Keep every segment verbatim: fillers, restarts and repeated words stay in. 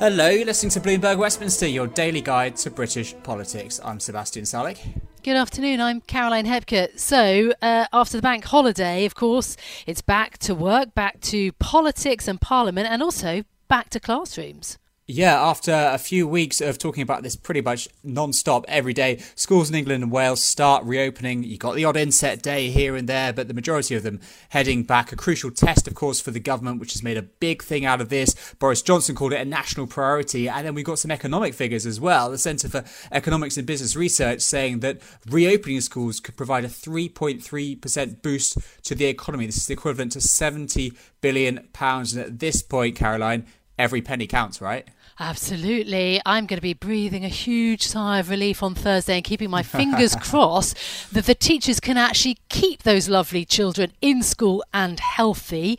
Hello, you're listening to Bloomberg Westminster, your daily guide to British politics. I'm Sebastian Salek. Good afternoon, I'm Caroline Hepker. So, uh, after the bank holiday, of course, it's back to work, back to politics and parliament, and also back to classrooms. Yeah, after a few weeks of talking about this pretty much non-stop every day, schools in England and Wales start reopening. You got the odd inset day here and there, but the majority of them heading back. A crucial test, of course, for the government, which has made a big thing out of this. Boris Johnson called it a national priority. And then we've got some economic figures as well. The Centre for Economics and Business Research saying that reopening schools could provide a three point three percent boost to the economy. This is the equivalent to seventy billion pounds. And at this point, Caroline, every penny counts, right? Absolutely. I'm going to be breathing a huge sigh of relief on Thursday and keeping my fingers crossed that the teachers can actually keep those lovely children in school and healthy,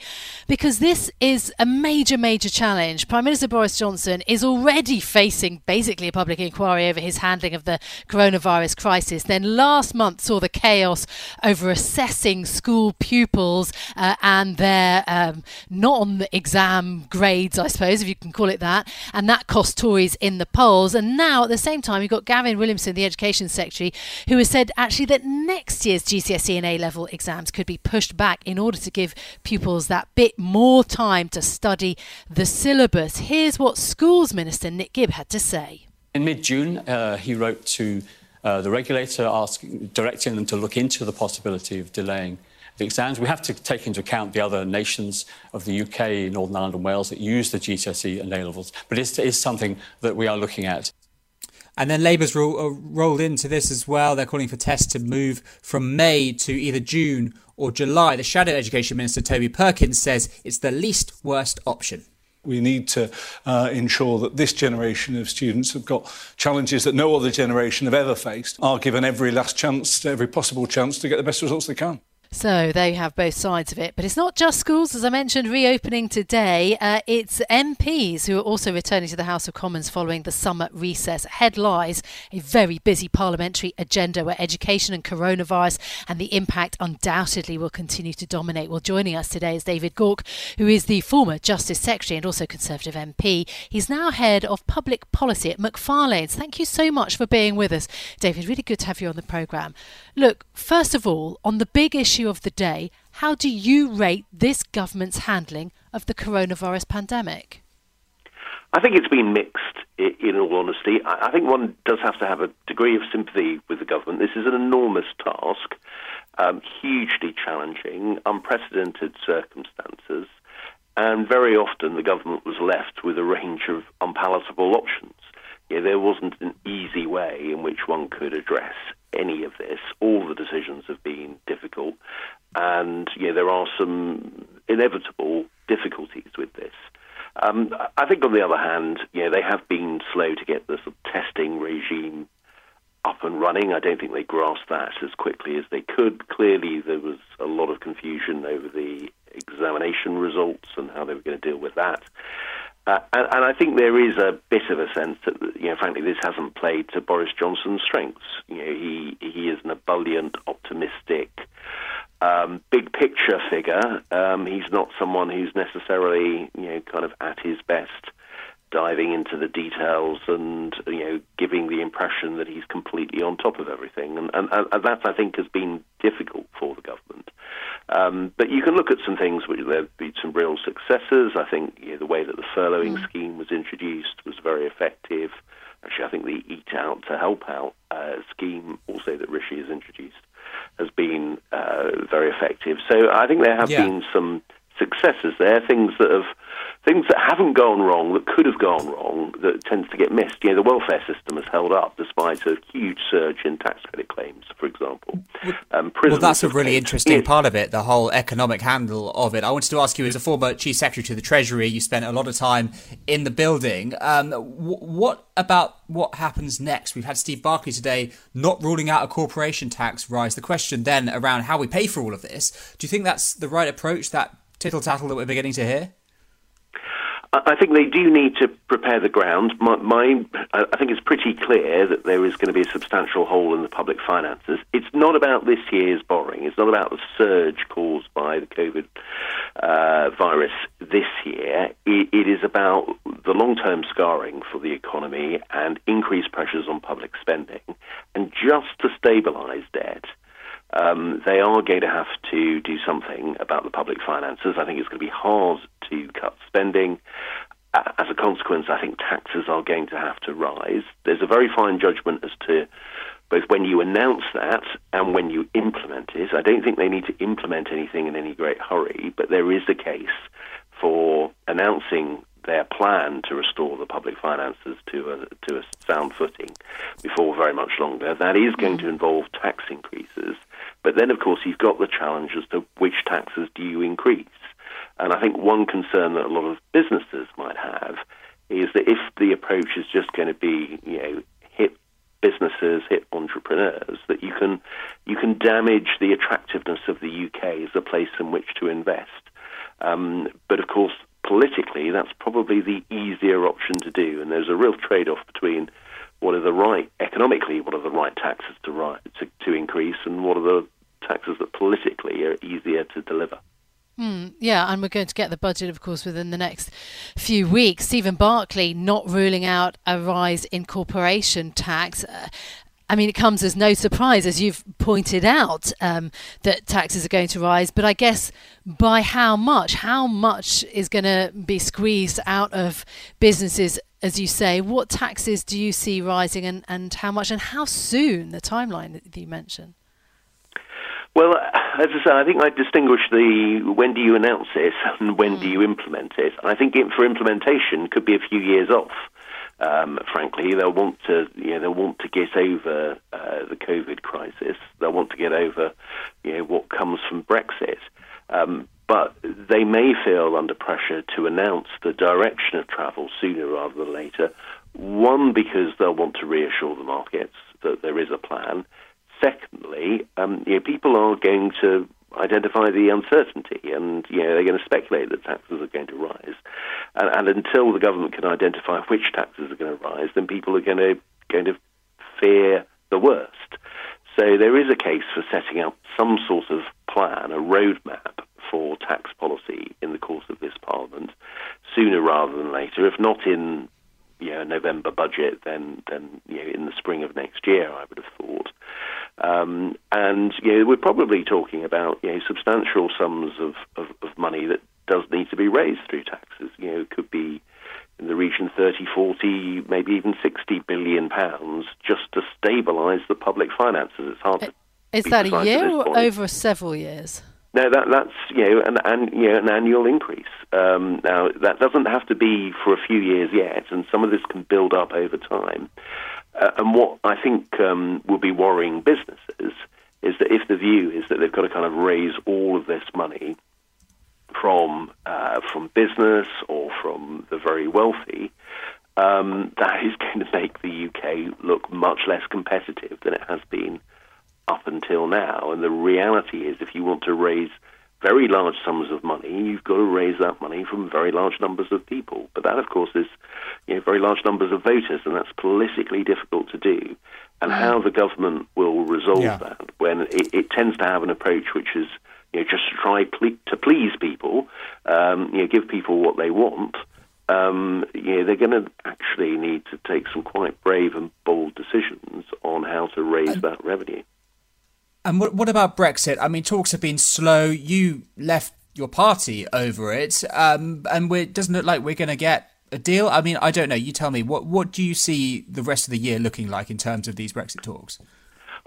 because this is a major, major challenge. Prime Minister Boris Johnson is already facing basically a public inquiry over his handling of the coronavirus crisis. Then last month saw the chaos over assessing school pupils uh, and their um, non-exam grades, I suppose, if you can call it that. And that cost Tories in the polls. And now, at the same time, you've got Gavin Williamson, the Education Secretary, who has said actually that next year's G C S E and A-level exams could be pushed back in order to give pupils that bit more time to study the syllabus. Here's what Schools Minister Nick Gibb had to say. In mid-June, uh, he wrote to uh, the regulator asking, directing them to look into the possibility of delaying the exams. We have to take into account the other nations of the U K, Northern Ireland and Wales that use the G C S E and A-levels, but it is something that we are looking at. And then Labour's ro- uh, rolled into this as well. They're calling for tests to move from May to either June or July. The Shadow Education Minister, Toby Perkins, says it's the least worst option. We need to uh, ensure that this generation of students have got challenges that no other generation have ever faced, are given every last chance, every possible chance to get the best results they can. So they have both sides of it. But it's not just schools, as I mentioned, reopening today. Uh, it's M Ps who are also returning to the House of Commons following the summer recess. Ahead lies a very busy parliamentary agenda where education and coronavirus and the impact undoubtedly will continue to dominate. Well, joining us today is David Gauke, who is the former Justice Secretary and also Conservative M P. He's now Head of Public Policy at Macfarlanes. Thank you so much for being with us, David. Really good to have you on the programme. Look, first of all, on the big issue of the day, how do you rate this government's handling of the coronavirus pandemic? I think it's been mixed, in all honesty. I think one does have to have a degree of sympathy with the government. This is an enormous task, um, hugely challenging, unprecedented circumstances, and very often the government was left with a range of unpalatable options. Yeah, there wasn't an easy way in which one could address any of this. All the decisions have been difficult, and yeah, there are some inevitable difficulties with this. Um, I think, on the other hand, yeah, they have been slow to get the sort of testing regime up and running. I don't think they grasped that as quickly as they could. Clearly, there was a lot of confusion over the examination results and how they were going to deal with that. Uh, and, and I think there is a bit of a sense that, you know, frankly, this hasn't played to Boris Johnson's strengths. You know, he he is an ebullient, optimistic, um, big picture figure. Um, he's not someone who's necessarily, you know, kind of at his best diving into the details and, you know, giving the impression that he's completely on top of everything. And, and, and that, I think, has been difficult for the government. Um, but you can look at some things which there have been some real successes. I think, you know, the way that the furloughing mm. scheme was introduced was very effective. Actually, I think the Eat Out to Help Out uh, scheme, also that Rishi has introduced, has been uh, very effective. So I think there have yeah. been some successes there, things that have, things that haven't gone wrong, that could have gone wrong, that tends to get missed. You know, the welfare system has held up despite a huge surge in tax credit claims, for example. Um, well, that's a really interesting part of it, the whole economic handle of it. I wanted to ask you, as a former Chief Secretary to the Treasury, you spent a lot of time in the building. Um, wh- what about what happens next? We've had Steve Barclay today not ruling out a corporation tax rise. The question then around how we pay for all of this, do you think that's the right approach, that tittle-tattle that we're beginning to hear? I think they do need to prepare the ground. My, my, I think it's pretty clear that there is going to be a substantial hole in the public finances. It's not about this year's borrowing. It's not about the surge caused by the COVID uh, virus this year. It, it is about the long-term scarring for the economy and increased pressures on public spending. And just to stabilise debt, Um, they are going to have to do something about the public finances. I think it's going to be hard to cut spending. As a consequence, I think taxes are going to have to rise. There's a very fine judgment as to both when you announce that and when you implement it. I don't think they need to implement anything in any great hurry, but there is a case for announcing their plan to restore the public finances to a, to a sound footing before very much longer. That is going to involve tax increases. But then, of course, you've got the challenge as to which taxes do you increase. And I think one concern that a lot of businesses might have is that if the approach is just going to be, you know, hit businesses, hit entrepreneurs, that you can you can damage the attractiveness of the U K as a place in which to invest. Um, but, of course, politically, that's probably the easier option to do, and there's a real trade-off between what are the right, economically, what are the right taxes to rise, to, to increase, and what are the taxes that politically are easier to deliver. Mm, yeah, and we're going to get the budget, of course, within the next few weeks. Stephen Barclay not ruling out a rise in corporation tax. Uh, I mean, it comes as no surprise, as you've pointed out, um, that taxes are going to rise. But I guess by how much? How much is going to be squeezed out of businesses, as you say? What taxes do you see rising, and, and how much, and how soon, the timeline that you mentioned? Well, as I say, I think I distinguish the when do you announce it and when mm. do you implement it. I think it, for implementation, could be a few years off. Um, frankly, they'll want to, you know, they'll want to get over uh, the COVID crisis. They'll want to get over, you know, what comes from Brexit. Um, but they may feel under pressure to announce the direction of travel sooner rather than later. One, because they'll want to reassure the markets that there is a plan. Secondly, um, you know, people are going to identify the uncertainty, and, you know, they're going to speculate that taxes are going to rise. And, and until the government can identify which taxes are going to rise, then people are going to going to fear the worst. So there is a case for setting up some sort of plan, a roadmap for tax policy in the course of this Parliament, sooner rather than later. If not in, you know, November budget, then then you know, in the spring of next year, I would have thought. Um, and you know, we're probably talking about, you know, substantial sums of, of, of money that does need to be raised through taxes. You know, it could be in the region thirty, forty, maybe even sixty billion pounds just to stabilise the public finances. It's hard. To Is that a year or over several years? No, that, that's, you know, an, an, you know, an annual increase. Um, now, that doesn't have to be for a few years yet, and some of this can build up over time. Uh, and what I think um, will be worrying businesses is that if the view is that they've got to kind of raise all of this money from uh, from business or from the very wealthy, um, that is going to make the U K look much less competitive than it has been up until now. And the reality is, if you want to raise very large sums of money, you've got to raise that money from very large numbers of people. But that, of course, is, you know, very large numbers of voters, and that's politically difficult to do. And how the government will resolve yeah. that, when it, it tends to have an approach which is, you know, just try ple- to please people, um, you know, give people what they want, um, you know, they're going to actually need to take some quite brave and bold decisions on how to raise and, that revenue. And what, what about Brexit? I mean, talks have been slow. You left your party over it, um, and it doesn't look like we're going to get a deal. I mean, I don't know. You tell me. What What do you see the rest of the year looking like in terms of these Brexit talks?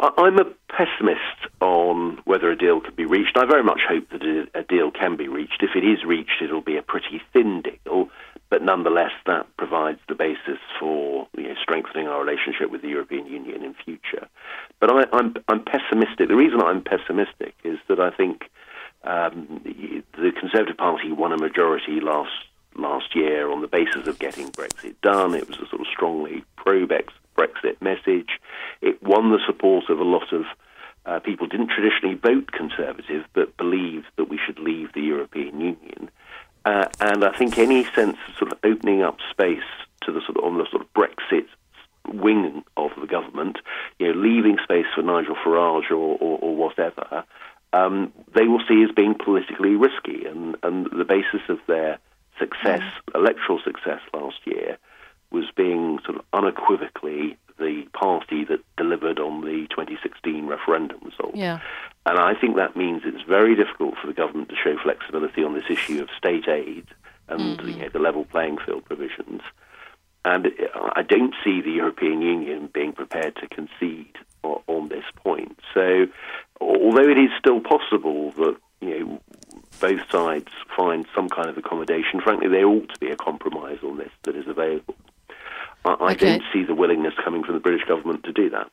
I'm a pessimist on whether a deal can be reached. I very much hope that a deal can be reached. If it is reached, it'll be a pretty thin deal, but nonetheless, that provides the basis for, you know, strengthening our relationship with the European Union in future. But I, I'm, I'm pessimistic. The reason I'm pessimistic is that I think um, the Conservative Party won a majority last last year on the basis of getting Brexit done. It was a sort of strongly pro-Brexit message. It won the support of a lot of uh, people who didn't traditionally vote Conservative but believed that we should leave the European Union. Uh, and I think any sense of sort of opening up space to the sort of, on the sort of Brexit wing of the government, you know, leaving space for Nigel Farage or, or, or whatever, um, they will see as being politically risky. And, and the basis of their success, electoral success last year, was being sort of unequivocally the party that delivered on the twenty sixteen referendum result. Yeah. And I think that means it's very difficult for the government to show flexibility on this issue of state aid and mm. you know, the level playing field provisions. And I don't see the European Union being prepared to concede on this point. So although it is still possible that, you know, both sides find some kind of accommodation, frankly, there ought to be a compromise on this that is available. I, I okay. don't see the willingness coming from the British government to do that.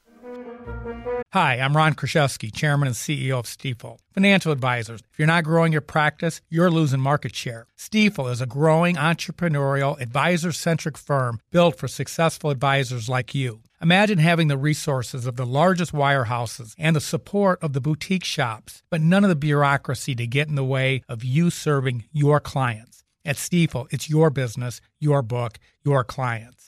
Hi, I'm Ron Kraszewski, Chairman and C E O of Stifel. Financial advisors, if you're not growing your practice, you're losing market share. Stifel is a growing, entrepreneurial, advisor-centric firm built for successful advisors like you. Imagine having the resources of the largest wirehouses and the support of the boutique shops, but none of the bureaucracy to get in the way of you serving your clients. At Stifel, it's your business, your book, your clients.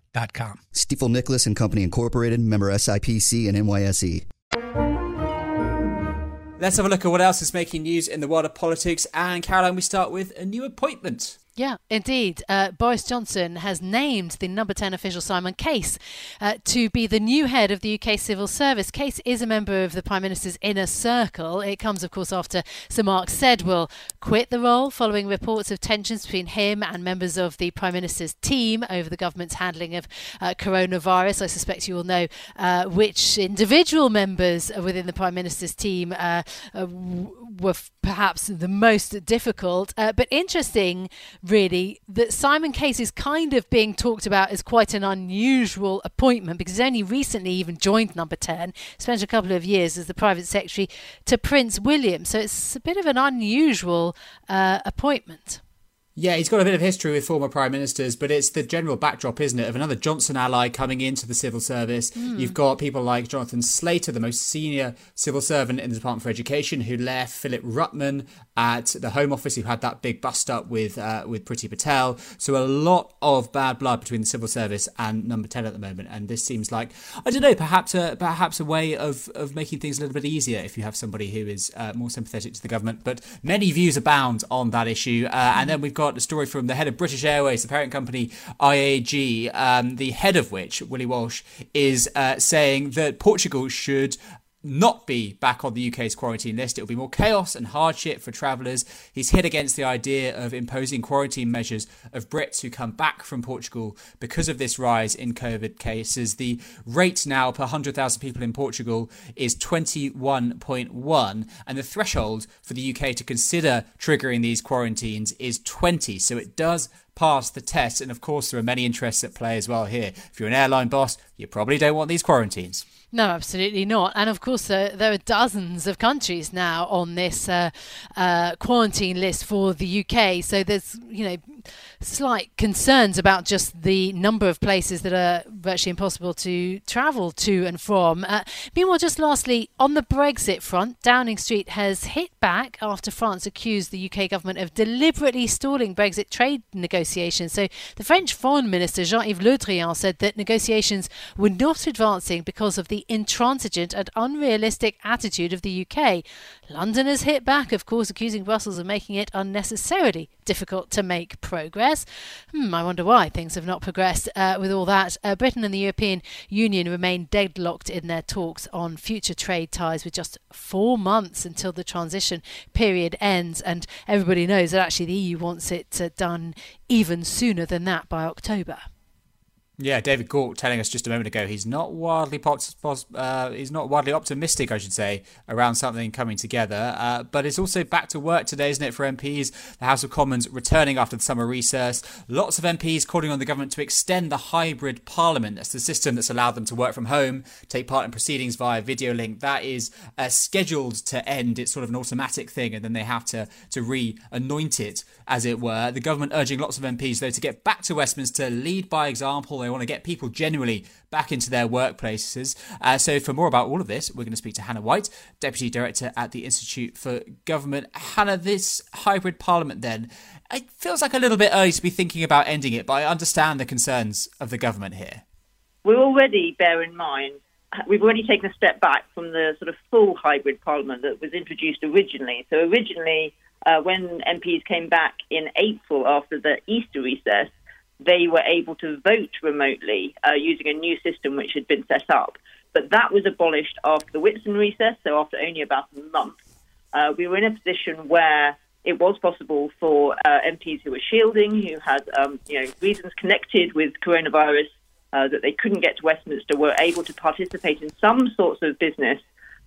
dot com. Stifel Nicholas and Company Incorporated, member S I P C and N Y S E. Let's have a look at what else is making news in the world of politics. And Caroline, we start with a new appointment. Yeah, indeed. Uh, Boris Johnson has named the number ten official Simon Case uh, to be the new head of the U K Civil Service. Case is a member of the Prime Minister's inner circle. It comes, of course, after Sir Mark Sedwill quit the role following reports of tensions between him and members of the Prime Minister's team over the government's handling of uh, coronavirus. I suspect you all know uh, which individual members within the Prime Minister's team uh, uh, were f- perhaps the most difficult. Uh, but interesting, really, that Simon Case is kind of being talked about as quite an unusual appointment because he's only recently even joined Number ten, spent a couple of years as the private secretary to Prince William. So it's a bit of an unusual uh, appointment. Yeah, he's got a bit of history with former prime ministers, but it's the general backdrop, isn't it, of another Johnson ally coming into the civil service. Mm. You've got people like Jonathan Slater, the most senior civil servant in the Department for Education, who left, Philip Rutnam at the Home Office, who had that big bust up with uh, with Priti Patel. So a lot of bad blood between the civil service and Number ten at the moment. And this seems like, I don't know, perhaps a, perhaps a way of, of making things a little bit easier if you have somebody who is uh, more sympathetic to the government. But many views abound on that issue. Uh, and then we've got got a story from the head of British Airways, the parent company I A G, um, the head of which, Willie Walsh, is uh, saying that Portugal should not be back on the U K's quarantine list. It will be more chaos and hardship for travellers. He's hit against the idea of imposing quarantine measures of Brits who come back from Portugal because of this rise in COVID cases. The rate now per one hundred thousand people in Portugal is twenty-one point one, and the threshold for the U K to consider triggering these quarantines is twenty. So it does pass the test. And of course, there are many interests at play as well here. If you're an airline boss, you probably don't want these quarantines. No, absolutely not. And of course, uh, there are dozens of countries now on this uh, uh, quarantine list for the U K. So there's, you know, slight concerns about just the number of places that are virtually impossible to travel to and from. Uh, meanwhile, just lastly, on the Brexit front, Downing Street has hit back after France accused the U K government of deliberately stalling Brexit trade negotiations. So the French Foreign Minister, Jean-Yves Le Drian, said that negotiations were not advancing because of the intransigent and unrealistic attitude of the U K. London has hit back, of course, accusing Brussels of making it unnecessarily difficult to make progress. Hmm, I wonder why things have not progressed uh, with all that. Uh, Britain and the European Union remain deadlocked in their talks on future trade ties with just four months until the transition period ends. And everybody knows that actually the E U wants it uh, done even sooner than that, by October. Yeah, David Gauke telling us just a moment ago he's not wildly pop- uh, he's not wildly optimistic, I should say, around something coming together. Uh, but it's also back to work today, isn't it, for M Ps? The House of Commons returning after the summer recess. Lots of M Ps calling on the government to extend the hybrid parliament. That's the system that's allowed them to work from home, take part in proceedings via video link. That is uh, scheduled to end. It's sort of an automatic thing, and then they have to, to re-anoint it, as it were. The government urging lots of M Ps, though, to get back to Westminster, lead by example. They want to get people generally back into their workplaces. Uh, so for more about all of this, we're going to speak to Hannah White, Deputy Director at the Institute for Government. Hannah, this hybrid parliament then, it feels like a little bit early to be thinking about ending it, but I understand the concerns of the government here. We're already, bear in mind, we've already taken a step back from the sort of full hybrid parliament that was introduced originally. So originally, uh, when M Ps came back in April after the Easter recess, they were able to vote remotely uh, using a new system which had been set up. But that was abolished after the Whitsun recess, so after only about a month. Uh, we were in a position where it was possible for uh, M Ps who were shielding, who had um, you know, reasons connected with coronavirus, uh, that they couldn't get to Westminster, were able to participate in some sorts of business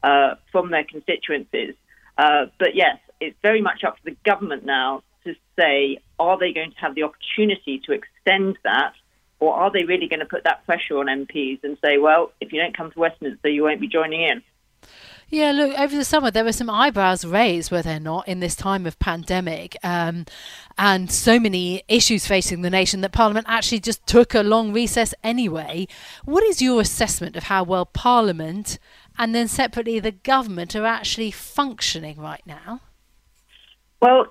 uh, from their constituencies. Uh, but yes, it's very much up to the government now to say, are they going to have the opportunity to extend that, or are they really going to put that pressure on M Ps and say, well, if you don't come to Westminster, you won't be joining in? Yeah, look, over the summer, there were some eyebrows raised, were there not, in this time of pandemic, um, and so many issues facing the nation that Parliament actually just took a long recess anyway. What is your assessment of how well Parliament and then separately the government are actually functioning right now? Well,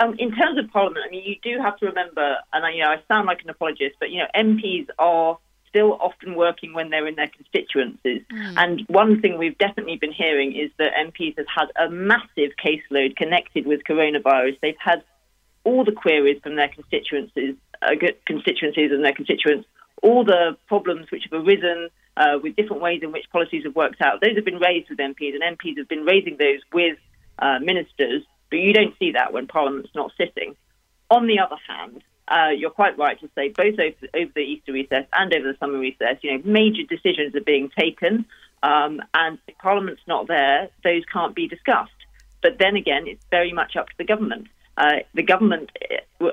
Um, in terms of Parliament, I mean, you do have to remember, and I, you know, I sound like an apologist, but, you know, M Ps are still often working when they're in their constituencies. Mm. And one thing we've definitely been hearing is that M Ps have had a massive caseload connected with coronavirus. They've had all the queries from their constituencies, uh, constituencies and their constituents, all the problems which have arisen uh, with different ways in which policies have worked out. Those have been raised with M Ps, and M Ps have been raising those with uh, ministers. But you don't see that when Parliament's not sitting. On the other hand, uh, you're quite right to say both over, over the Easter recess and over the summer recess, you know, major decisions are being taken, um, and if Parliament's not there, those can't be discussed. But then again, it's very much up to the government. Uh, the government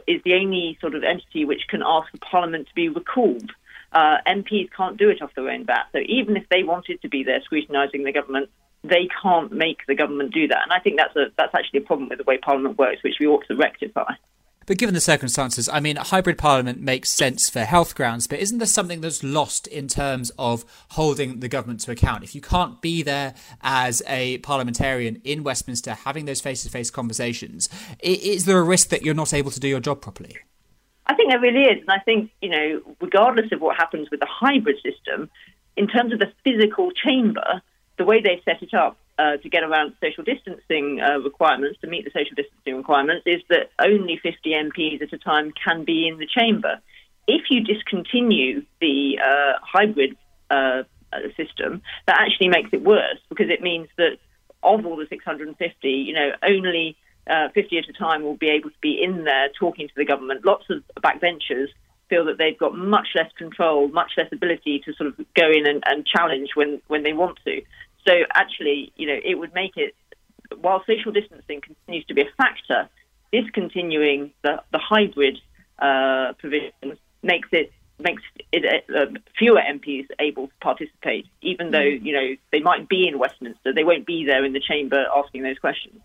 is the only sort of entity which can ask the Parliament to be recalled. Uh, M Ps can't do it off their own bat. So even if they wanted to be there scrutinising the government, they can't make the government do that. And I think that's a that's actually a problem with the way Parliament works, which we ought to rectify. But given the circumstances, I mean, a hybrid parliament makes sense for health grounds, but isn't there something that's lost in terms of holding the government to account? If you can't be there as a parliamentarian in Westminster having those face-to-face conversations, is there a risk that you're not able to do your job properly? I think there really is. And I think, you know, regardless of what happens with the hybrid system, in terms of the physical chamber, the way they set it up uh, to get around social distancing uh, requirements, to meet the social distancing requirements, is that only fifty M Ps at a time can be in the chamber. If you discontinue the uh, hybrid uh, system, that actually makes it worse, because it means that of all the six hundred fifty, you know, only uh, fifty at a time will be able to be in there talking to the government. Lots of backbenchers feel that they've got much less control, much less ability to sort of go in and, and challenge when, when they want to. So actually, you know, it would make it, while social distancing continues to be a factor, discontinuing the, the hybrid uh, provisions makes it makes it uh, fewer M Ps able to participate, even though, you know, they might be in Westminster, they won't be there in the chamber asking those questions.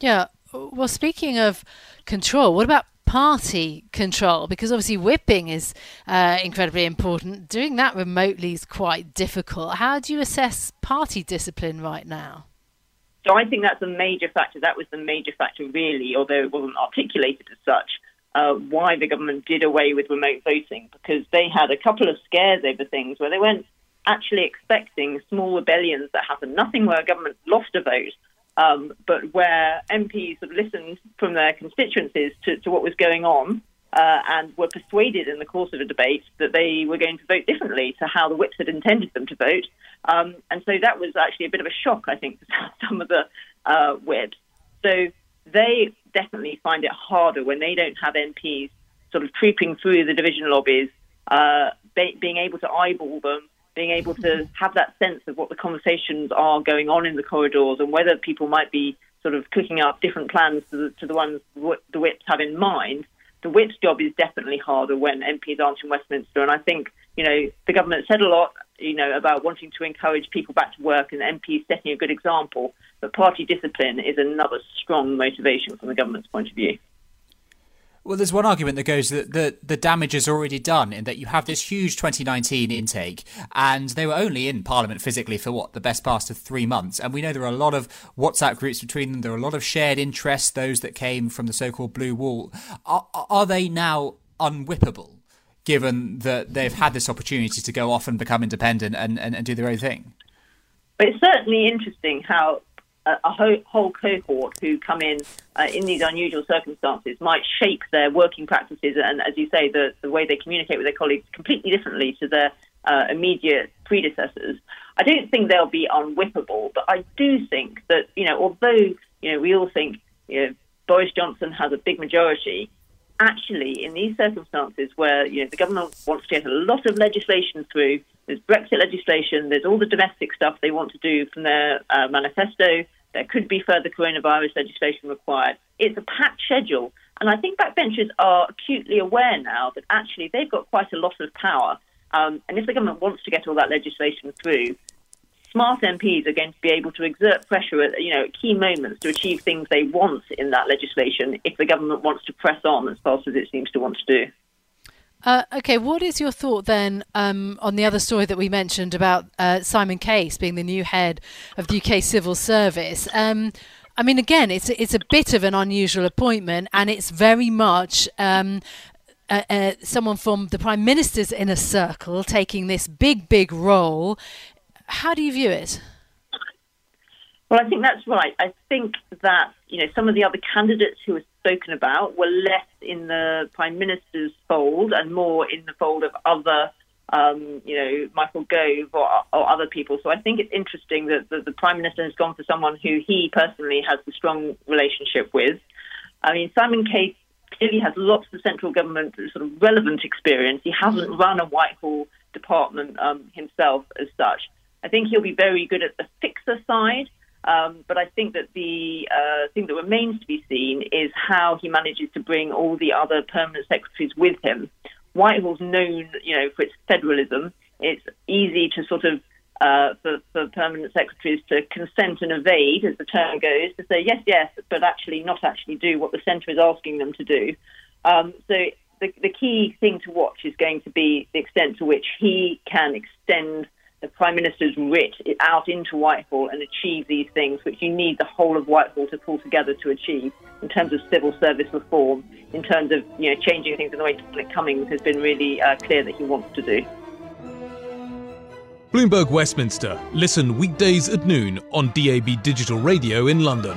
Yeah. Well, speaking of control, what about party control, because obviously whipping is uh, incredibly important. Doing that remotely is quite difficult. How do you assess party discipline right now? So I think that's a major factor. That was the major factor, really, although it wasn't articulated as such, uh, why the government did away with remote voting, because they had a couple of scares over things where they weren't actually expecting small rebellions that happened. Nothing where a government lost a vote, um, but where M Ps have listened from their constituencies to, to what was going on uh, and were persuaded in the course of a debate that they were going to vote differently to how the whips had intended them to vote. Um, and so that was actually a bit of a shock, I think, to some of the uh, whips. So they definitely find it harder when they don't have M Ps sort of trooping through the division lobbies, uh, be- being able to eyeball them, being able to have that sense of what the conversations are going on in the corridors and whether people might be sort of cooking up different plans to the, to the ones what the whips have in mind. The whip's job is definitely harder when M Ps aren't in Westminster. And I think, you know, the government said a lot, you know, about wanting to encourage people back to work and M Ps setting a good example. But party discipline is another strong motivation from the government's point of view. Well, there's one argument that goes that the, the damage is already done in that you have this huge twenty nineteen intake and they were only in Parliament physically for what, the best part of three months. And we know there are a lot of WhatsApp groups between them. There are a lot of shared interests, those that came from the so-called blue wall. Are, are they now unwhippable, given that they've had this opportunity to go off and become independent and, and, and do their own thing? But it's certainly interesting how a whole, whole cohort who come in uh, in these unusual circumstances might shape their working practices and, as you say, the, the way they communicate with their colleagues completely differently to their uh, immediate predecessors. I don't think they'll be unwhippable, but I do think that, you know, although, you know, we all think, you know, Boris Johnson has a big majority, actually, in these circumstances where, you know, the government wants to get a lot of legislation through, there's Brexit legislation, there's all the domestic stuff they want to do from their uh, manifesto, there could be further coronavirus legislation required. It's a packed schedule. And I think backbenchers are acutely aware now that actually they've got quite a lot of power. Um, and if the government wants to get all that legislation through, smart M Ps are going to be able to exert pressure at, you know, at key moments to achieve things they want in that legislation if the government wants to press on as fast as it seems to want to do. Uh, OK, what is your thought then um, on the other story that we mentioned about uh, Simon Case being the new head of the U K Civil Service? Um, I mean, again, it's, it's a bit of an unusual appointment and it's very much um, uh, uh, someone from the Prime Minister's inner circle taking this big, big role. How do you view it? Well, I think that's right. I think that, you know, some of the other candidates who were spoken about were less in the Prime Minister's fold and more in the fold of other, um, you know, Michael Gove or, or other people. So I think it's interesting that the, the Prime Minister has gone for someone who he personally has a strong relationship with. I mean, Simon Case clearly has lots of central government sort of relevant experience. He hasn't run a Whitehall department um, himself as such. I think he'll be very good at the fixer side, um, but I think that the uh, thing that remains to be seen is how he manages to bring all the other permanent secretaries with him. Whitehall's known, you know, for its federalism. It's easy to sort of uh, for, for permanent secretaries to consent and evade, as the term goes, to say yes, yes, but actually not actually do what the centre is asking them to do. Um, so. The, the key thing to watch is going to be the extent to which he can extend the Prime Minister's writ out into Whitehall and achieve these things which you need the whole of Whitehall to pull together to achieve in terms of civil service reform, in terms of, you know, changing things in the way that Cummings has been really uh, clear that he wants to do. Bloomberg Westminster. Listen weekdays at noon on D A B Digital Radio in London.